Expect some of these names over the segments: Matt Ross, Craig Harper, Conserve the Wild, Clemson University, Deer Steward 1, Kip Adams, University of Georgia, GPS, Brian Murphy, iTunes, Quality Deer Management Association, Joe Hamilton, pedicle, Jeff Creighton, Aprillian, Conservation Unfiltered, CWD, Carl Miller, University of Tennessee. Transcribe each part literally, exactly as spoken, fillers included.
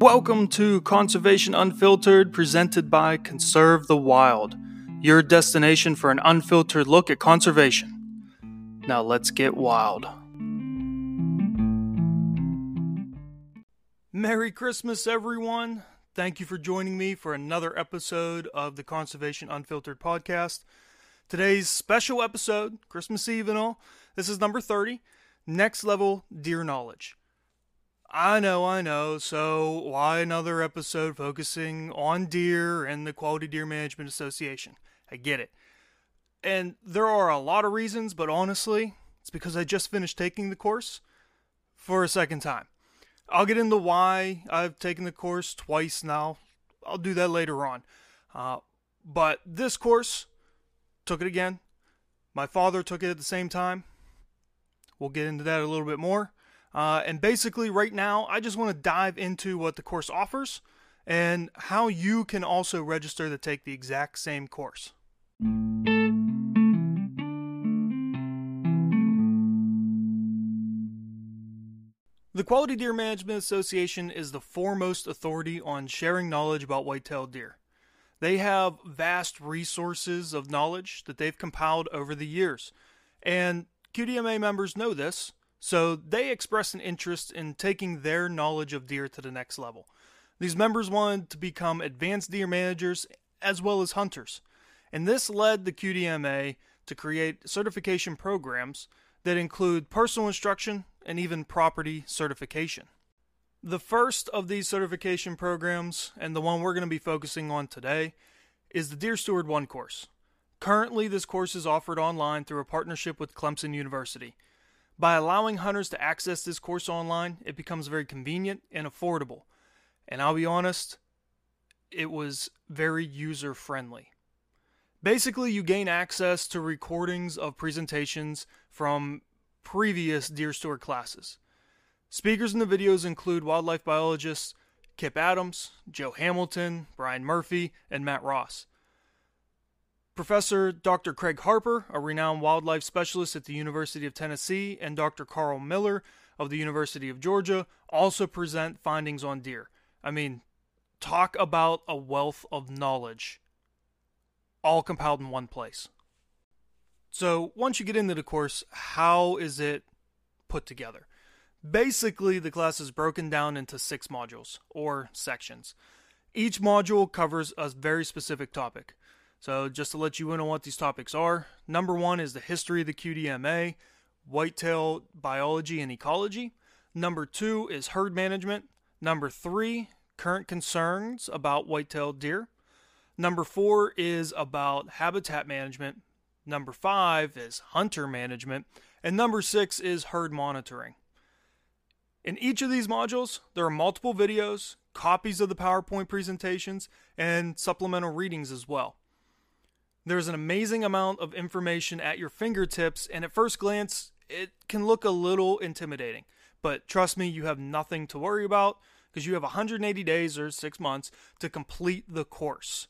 Welcome to Conservation Unfiltered, presented by Conserve the Wild, your destination for an unfiltered look at conservation. Now let's get wild. Merry Christmas, everyone. Thank you for joining me for another episode of the Conservation Unfiltered podcast. Today's special episode, Christmas Eve and all, this is number thirty, Next Level Deer Knowledge. I know, I know, so why another episode focusing on deer and the Quality Deer Management Association? I get it. And there are a lot of reasons, but honestly, it's because I just finished taking the course for a second time. I'll get into why I've taken the course twice now. I'll do that later on. Uh, but this course, took it again. My father took it at the same time. We'll get into that a little bit more. Uh, and basically right now, I just want to dive into what the course offers and how you can also register to take the exact same course. The Quality Deer Management Association is the foremost authority on sharing knowledge about white-tailed deer. They have vast resources of knowledge that they've compiled over the years, and Q D M A members know this. So they expressed an interest in taking their knowledge of deer to the next level. These members wanted to become advanced deer managers as well as hunters. And this led the Q D M A to create certification programs that include personal instruction and even property certification. The first of these certification programs, and the one we're going to be focusing on today, is the Deer Steward one course. Currently, this course is offered online through a partnership with Clemson University. By allowing hunters to access this course online, it becomes very convenient and affordable. And I'll be honest, it was very user-friendly. Basically, you gain access to recordings of presentations from previous Deer Steward classes. Speakers in the videos include wildlife biologists Kip Adams, Joe Hamilton, Brian Murphy, and Matt Ross. Professor Doctor Craig Harper, a renowned wildlife specialist at the University of Tennessee, and Doctor Carl Miller of the University of Georgia also present findings on deer. I mean, talk about a wealth of knowledge, all compiled in one place. So once you get into the course, how is it put together? Basically, the class is broken down into six modules, or sections. Each module covers a very specific topic. So just to let you in on what these topics are, number one is the history of the Q D M A, whitetail biology and ecology. Number two is herd management. Number three, current concerns about white-tailed deer. Number four is about habitat management. Number five is hunter management. And number six is herd monitoring. In each of these modules, there are multiple videos, copies of the PowerPoint presentations, and supplemental readings as well. There's an amazing amount of information at your fingertips, and at first glance, it can look a little intimidating. But trust me, you have nothing to worry about because you have one hundred eighty days or six months to complete the course.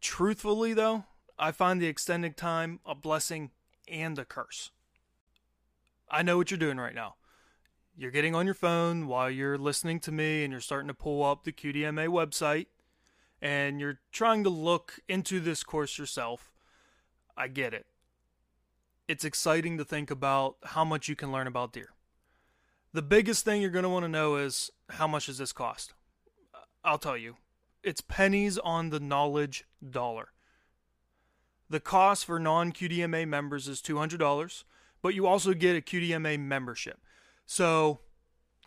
Truthfully, though, I find the extended time a blessing and a curse. I know what you're doing right now. You're getting on your phone while you're listening to me, and you're starting to pull up the Q D M A website. And you're trying to look into this course yourself. I get it. It's exciting to think about how much you can learn about deer. The biggest thing you're going to want to know is, how much does this cost? I'll tell you, it's pennies on the knowledge dollar. The cost for non-Q D M A members is two hundred dollars, but you also get a Q D M A membership. So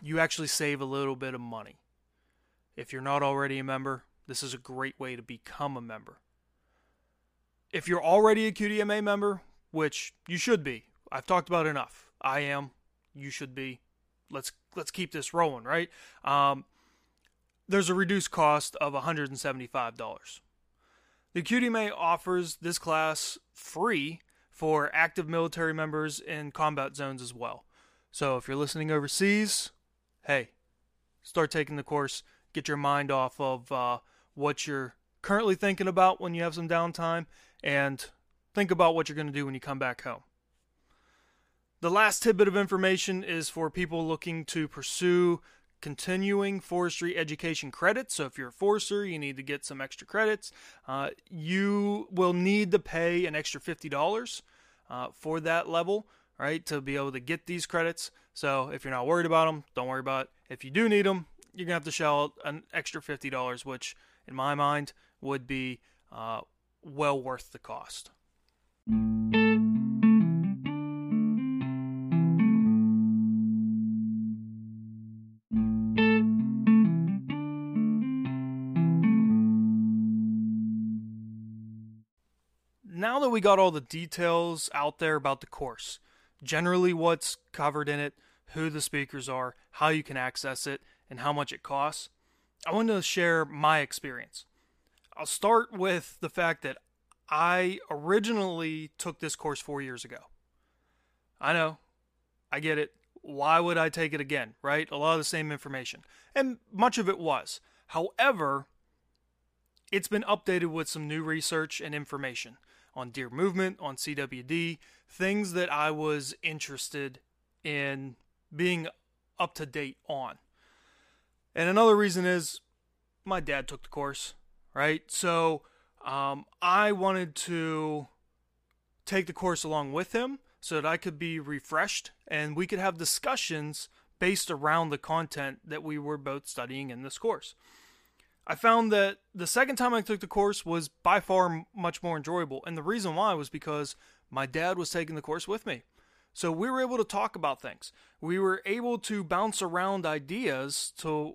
you actually save a little bit of money. If you're not already a member, this is a great way to become a member. If you're already a Q D M A member, which you should be, I've talked about enough. I am. You should be. Let's let's keep this rolling, right? Um, there's a reduced cost of one hundred seventy-five dollars. The Q D M A offers this class free for active military members in combat zones as well. So if you're listening overseas, hey, start taking the course. Get your mind off of Uh, what you're currently thinking about when you have some downtime, and think about what you're going to do when you come back home. The last tidbit of information is for people looking to pursue continuing forestry education credits. So if you're a forester, you need to get some extra credits. Uh, you will need to pay an extra fifty dollars uh, for that level, right, to be able to get these credits. So if you're not worried about them, don't worry about it. If you do need them, you're going to have to shell out an extra fifty dollars, which in my mind would be uh, well worth the cost. Now that we got all the details out there about the course, generally what's covered in it, who the speakers are, how you can access it, and how much it costs, I want to share my experience. I'll start with the fact that I originally took this course four years ago. I know, I get it. Why would I take it again, right? A lot of the same information. And much of it was. However, it's been updated with some new research and information on deer movement, on C W D, things that I was interested in being up to date on. And another reason is my dad took the course, right? So um, I wanted to take the course along with him so that I could be refreshed and we could have discussions based around the content that we were both studying in this course. I found that the second time I took the course was by far much more enjoyable. And the reason why was because my dad was taking the course with me. So we were able to talk about things. We were able to bounce around ideas to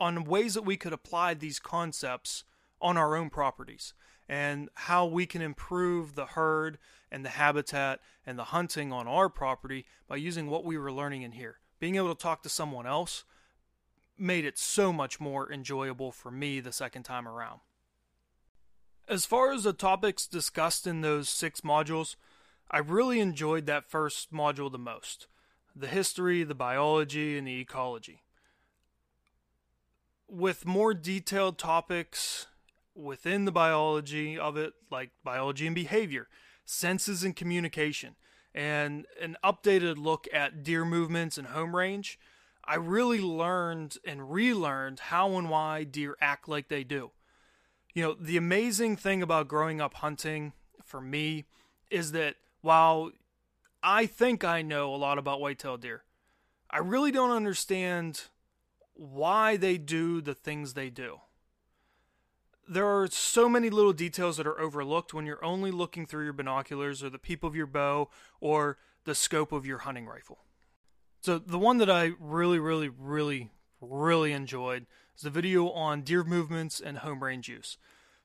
on ways that we could apply these concepts on our own properties and how we can improve the herd and the habitat and the hunting on our property by using what we were learning in here. Being able to talk to someone else made it so much more enjoyable for me the second time around. As far as the topics discussed in those six modules, I really enjoyed that first module the most. The history, the biology, and the ecology. With more detailed topics within the biology of it, like biology and behavior, senses and communication, and an updated look at deer movements and home range, I really learned and relearned how and why deer act like they do. You know, the amazing thing about growing up hunting for me is that while I think I know a lot about white-tailed deer, I really don't understand why they do the things they do. There are so many little details that are overlooked when you're only looking through your binoculars or the peep of your bow or the scope of your hunting rifle. So the one that I really, really, really, really enjoyed is the video on deer movements and home range use.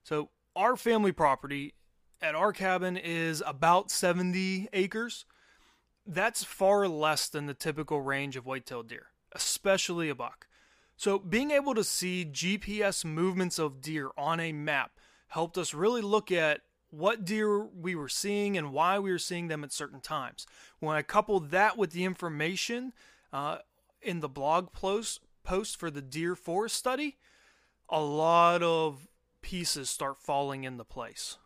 So our family property at our cabin is about seventy acres. That's far less than the typical range of white-tailed deer, especially a buck. So being able to see G P S movements of deer on a map helped us really look at what deer we were seeing and why we were seeing them at certain times. When I coupled that with the information uh, in the blog post, post for the deer forest study, a lot of pieces start falling into place.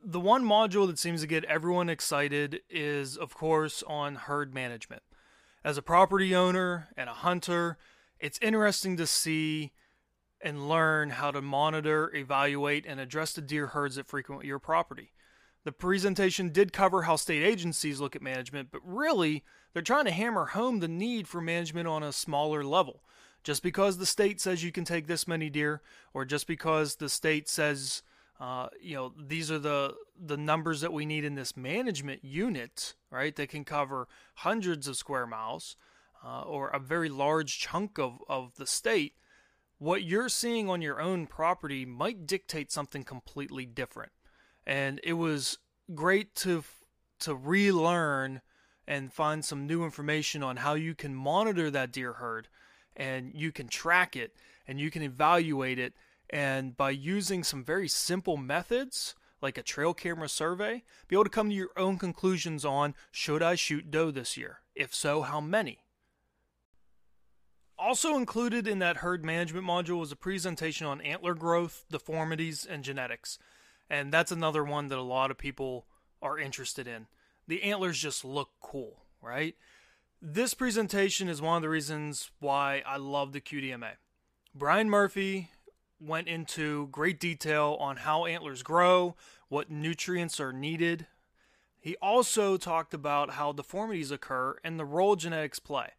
The one module that seems to get everyone excited is, of course, on herd management. As a property owner and a hunter, it's interesting to see and learn how to monitor, evaluate, and address the deer herds that frequent your property. The presentation did cover how state agencies look at management, but really, they're trying to hammer home the need for management on a smaller level. Just because the state says you can take this many deer, or just because the state says Uh, you know, these are the, the numbers that we need in this management unit, right? They can cover hundreds of square miles uh, or a very large chunk of, of the state. What you're seeing on your own property might dictate something completely different. And it was great to to relearn and find some new information on how you can monitor that deer herd, and you can track it, and you can evaluate it. And by using some very simple methods, like a trail camera survey, be able to come to your own conclusions on, should I shoot doe this year? If so, how many? Also included in that herd management module was a presentation on antler growth, deformities, and genetics. And that's another one that a lot of people are interested in. The antlers just look cool, right? This presentation is one of the reasons why I love the Q D M A. Brian Murphy went into great detail on how antlers grow, what nutrients are needed. He also talked about how deformities occur and the role genetics play.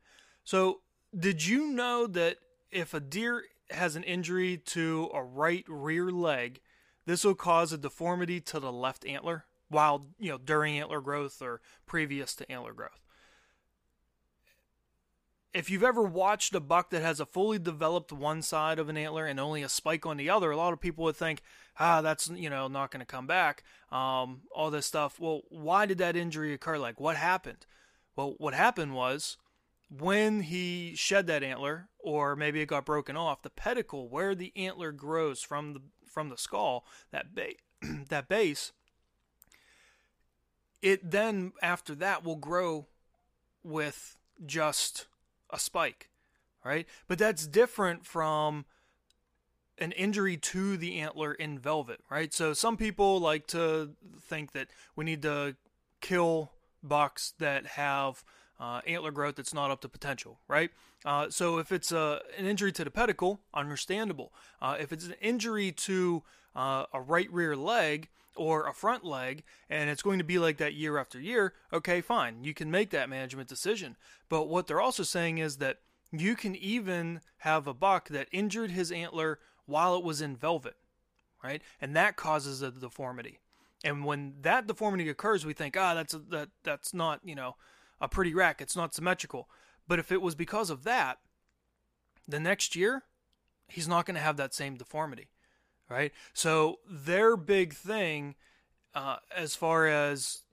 So, did you know that if a deer has an injury to a right rear leg, this will cause a deformity to the left antler while, you know, during antler growth or previous to antler growth? If you've ever watched a buck that has a fully developed one side of an antler and only a spike on the other, a lot of people would think, ah, that's, you know, not going to come back, um, all this stuff. Well, why did that injury occur? Like, what happened? Well, what happened was when he shed that antler, or maybe it got broken off, the pedicle where the antler grows from the from the skull, that ba that base, it then after that will grow with just a spike, right? But that's different from an injury to the antler in velvet, right? So some people like to think that we need to kill bucks that have uh, antler growth that's not up to potential, right? Uh, so if it's a, an injury to the pedicle, understandable. Uh, if it's an injury to uh, a right rear leg or a front leg, and it's going to be like that year after year, okay, fine. You can make that management decision. But what they're also saying is that you can even have a buck that injured his antler while it was in velvet, right? And that causes a deformity. And when that deformity occurs, we think, ah, that's a, that that's not, you know, a pretty rack. It's not symmetrical. But if it was because of that, the next year, he's not going to have that same deformity, right? So their big thing uh, as far as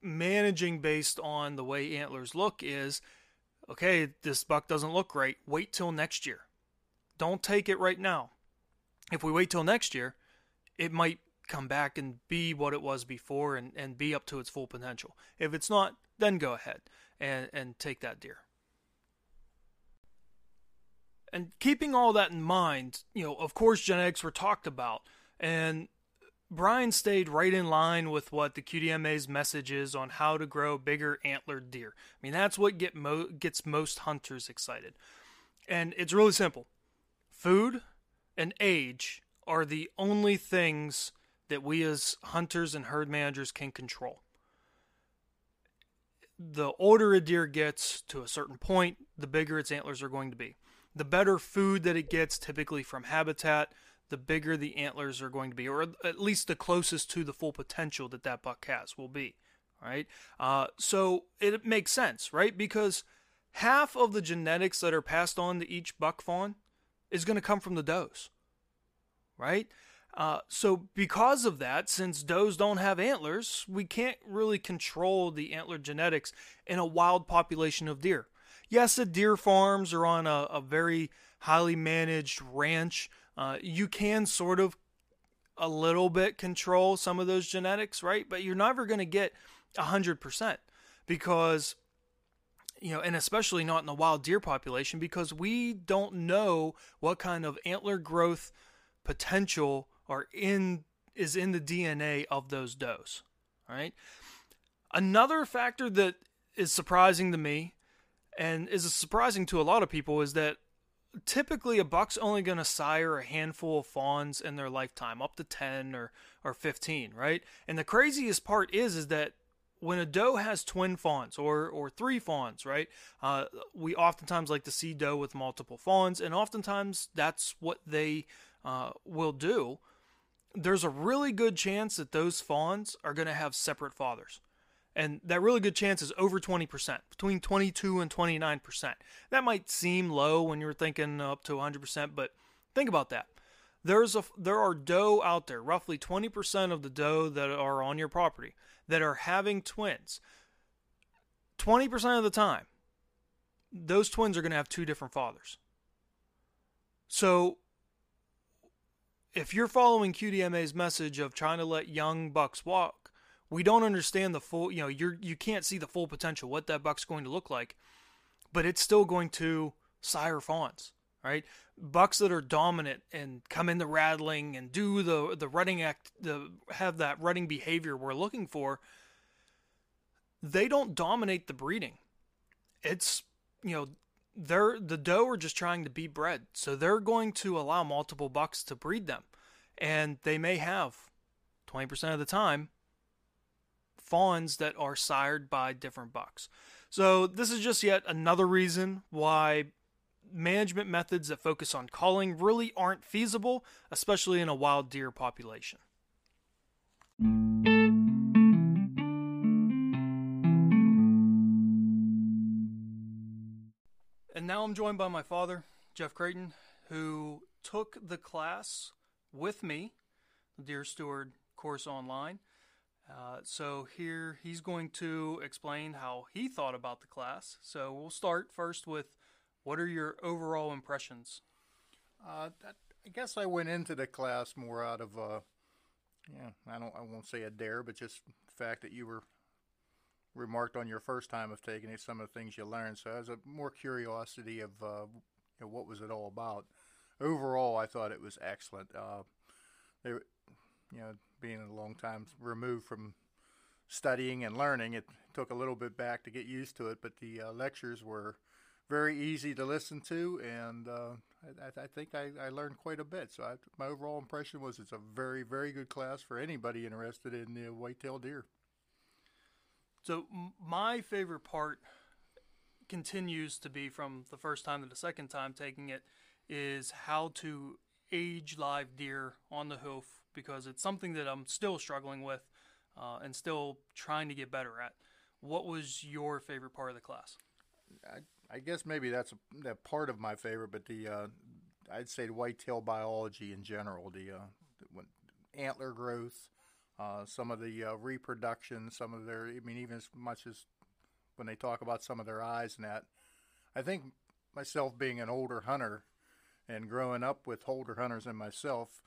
managing based on the way antlers look is, okay, this buck doesn't look great. Wait till next year. Don't take it right now. If we wait till next year, it might come back and be what it was before and, and be up to its full potential. If it's not, then go ahead and, and take that deer. And keeping all that in mind, you know, of course, genetics were talked about, and Brian stayed right in line with what the Q D M A's message is on how to grow bigger antlered deer. I mean, that's what get mo gets most hunters excited. And it's really simple. Food and age are the only things that we as hunters and herd managers can control. The older a deer gets to a certain point, the bigger its antlers are going to be. The better food that it gets, typically from habitat, the bigger the antlers are going to be, or at least the closest to the full potential that that buck has will be, right? Uh, so it makes sense, right? Because half of the genetics that are passed on to each buck fawn is going to come from the does, right? Uh, so because of that, since does don't have antlers, we can't really control the antler genetics in a wild population of deer. Yes, the deer farms are on a, a very highly managed ranch. Uh, you can sort of a little bit control some of those genetics, right? But you're never going to get one hundred percent because, you know, and especially not in the wild deer population, because we don't know what kind of antler growth potential are in is in the D N A of those does, right? Another factor that is surprising to me and is surprising to a lot of people is that typically a buck's only going to sire a handful of fawns in their lifetime, up to ten or, or fifteen, right? And the craziest part is, is that when a doe has twin fawns or, or three fawns, right, uh, we oftentimes like to see doe with multiple fawns, and oftentimes that's what they uh, will do. There's a really good chance that those fawns are going to have separate fathers. And that really good chance is over twenty percent, between twenty-two and twenty-nine percent. That might seem low when you're thinking up to one hundred percent, but think about that. There's a, there are doe out there, roughly twenty percent of the doe that are on your property, that are having twins. twenty percent of the time, those twins are going to have two different fathers. So if you're following Q D M A's message of trying to let young bucks walk, we don't understand the full, you know, you're, you can't see the full potential, what that buck's going to look like, but it's still going to sire fawns, right? Bucks that are dominant and come into rattling and do the, the rutting act, the, have that rutting behavior we're looking for, they don't dominate the breeding. it's, you know, they're the doe are just trying to be bred. So they're going to allow multiple bucks to breed them. And they may have twenty percent of the time fawns that are sired by different bucks. So this is just yet another reason why management methods that focus on calling really aren't feasible, especially in a wild deer population. And now I'm joined by my father, Jeff Creighton, who took the class with me, the Deer Steward course online. Uh, so here he's going to explain how he thought about the class. So we'll start first with, what are your overall impressions? Uh, that, I guess I went into the class more out of, uh, yeah, I don't, I won't say a dare, but just the fact that you were remarked on your first time of taking it, some of the things you learned. So it was a more curiosity of uh, you know, what was it all about. Overall, I thought it was excellent. Uh, they, you know, being a long time removed from studying and learning, it took a little bit back to get used to it, but the uh, lectures were very easy to listen to, and uh, I, I think I, I learned quite a bit. So I, my overall impression was it's a very, very good class for anybody interested in the white-tailed deer. So my favorite part continues to be, from the first time to the second time taking it, is how to age live deer on the hoof, because it's something that I'm still struggling with uh, and still trying to get better at. What was your favorite part of the class? I, I guess maybe that's a, that part of my favorite, but the uh, I'd say the whitetail biology in general, the, uh, the antler growth, uh, some of the uh, reproduction, some of their, I mean, even as much as when they talk about some of their eyes and that. I think myself being an older hunter and growing up with older hunters and myself,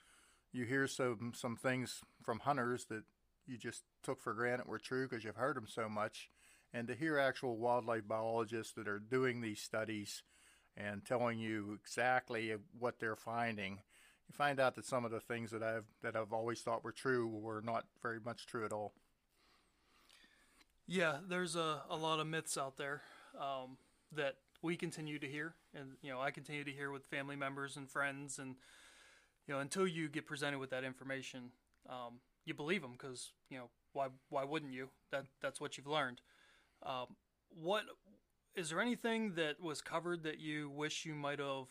you hear some, some things from hunters that you just took for granted were true because you've heard them so much. And to hear actual wildlife biologists that are doing these studies and telling you exactly what they're finding, you find out that some of the things that I've that I've always thought were true were not very much true at all. Yeah, there's a, a lot of myths out there um, that we continue to hear, and you know I continue to hear with family members and friends, and you know until you get presented with that information, um, you believe them because you know why why wouldn't you? That that's what you've learned. Um, what is there anything that was covered that you wish you might have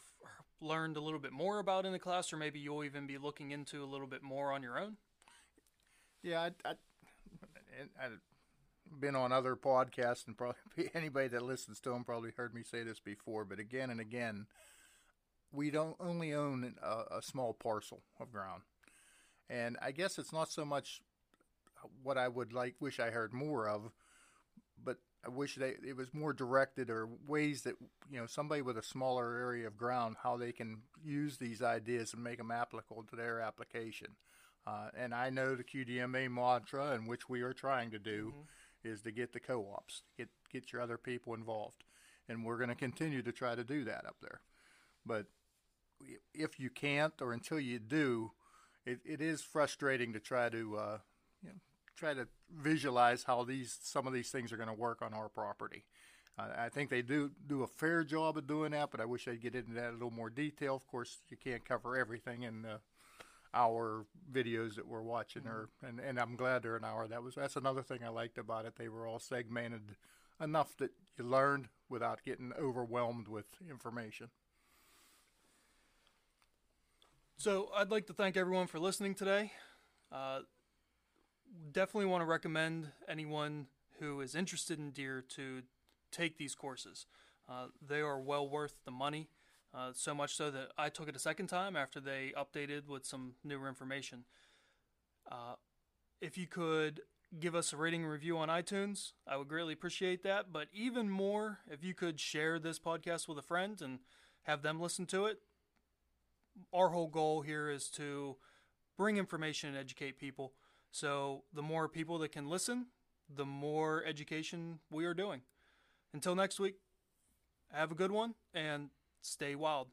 learned a little bit more about in the class, or maybe you'll even be looking into a little bit more on your own? Yeah, I, I, I've been on other podcasts, and probably anybody that listens to them probably heard me say this before, but again and again, we don't only own a, a small parcel of ground, and I guess it's not so much what I would like wish I heard more of, but I wish they, it was more directed or ways that, you know, somebody with a smaller area of ground, how they can use these ideas and make them applicable to their application. Uh, and I know the Q D M A mantra, in which we are trying to do, mm-hmm. is to get the co-ops, get, get your other people involved. And we're going to continue to try to do that up there. But if you can't, or until you do, it, it is frustrating to try to, uh, you know, try to visualize how these some of these things are going to work on our property. Uh, I think they do do a fair job of doing that, but I wish they'd get into that in a little more detail. Of course, you can't cover everything in uh, our videos that we're watching, mm-hmm. or and, and I'm glad they're an hour. That was that's another thing I liked about it. They were all segmented enough that you learned without getting overwhelmed with information. So I'd like to thank everyone for listening today. Uh, Definitely want to recommend anyone who is interested in deer to take these courses. Uh, they are well worth the money, uh, so much so that I took it a second time after they updated with some newer information. Uh, if you could give us a rating and review on iTunes, I would greatly appreciate that. But even more, if you could share this podcast with a friend and have them listen to it. Our whole goal here is to bring information and educate people. So the more people that can listen, the more education we are doing. Until next week, have a good one and stay wild.